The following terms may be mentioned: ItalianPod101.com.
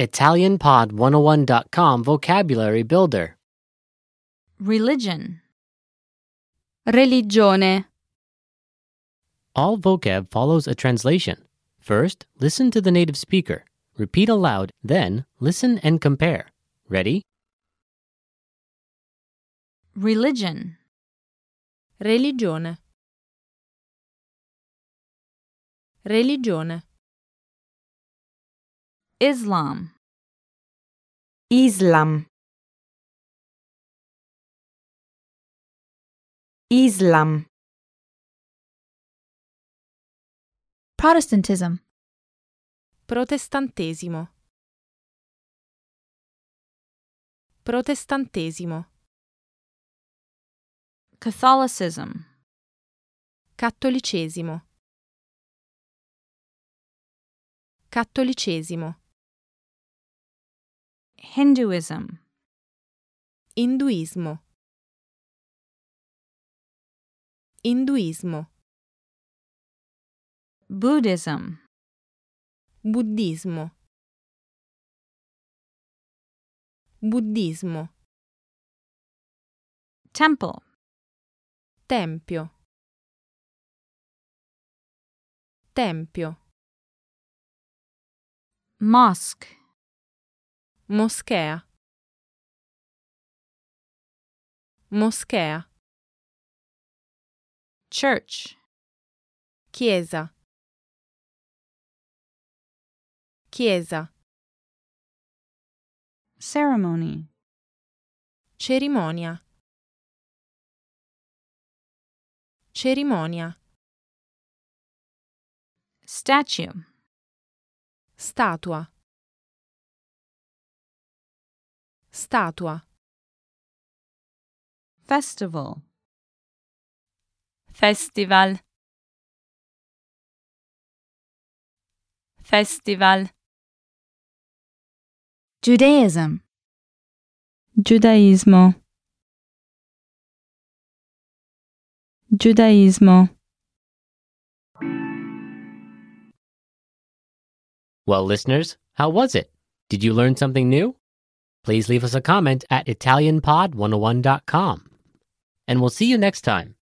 ItalianPod101.com Vocabulary Builder. Religion. Religione. All vocab follows a translation. First, listen to the native speaker. Repeat aloud, then listen and compare. Ready? Religion. Religione. Religione. Islam. Islam. Islam. Protestantism. Protestantesimo. Protestantesimo. Catholicism. Cattolicesimo. Cattolicesimo. Hinduism. Induismo. Induismo. Buddhism. Buddismo. Buddismo. Temple. Tempio. Tempio. Mosque. Moschea. Moschea. Church. Chiesa. Chiesa. Ceremony. Cerimonia. Cerimonia. Statue. Statua. Statua. Festival. Festival. Festival. Judaism. Giudaismo. Giudaismo. Well, listeners, how was it? Did you learn something new? Please leave us a comment at ItalianPod101.com. And we'll see you next time.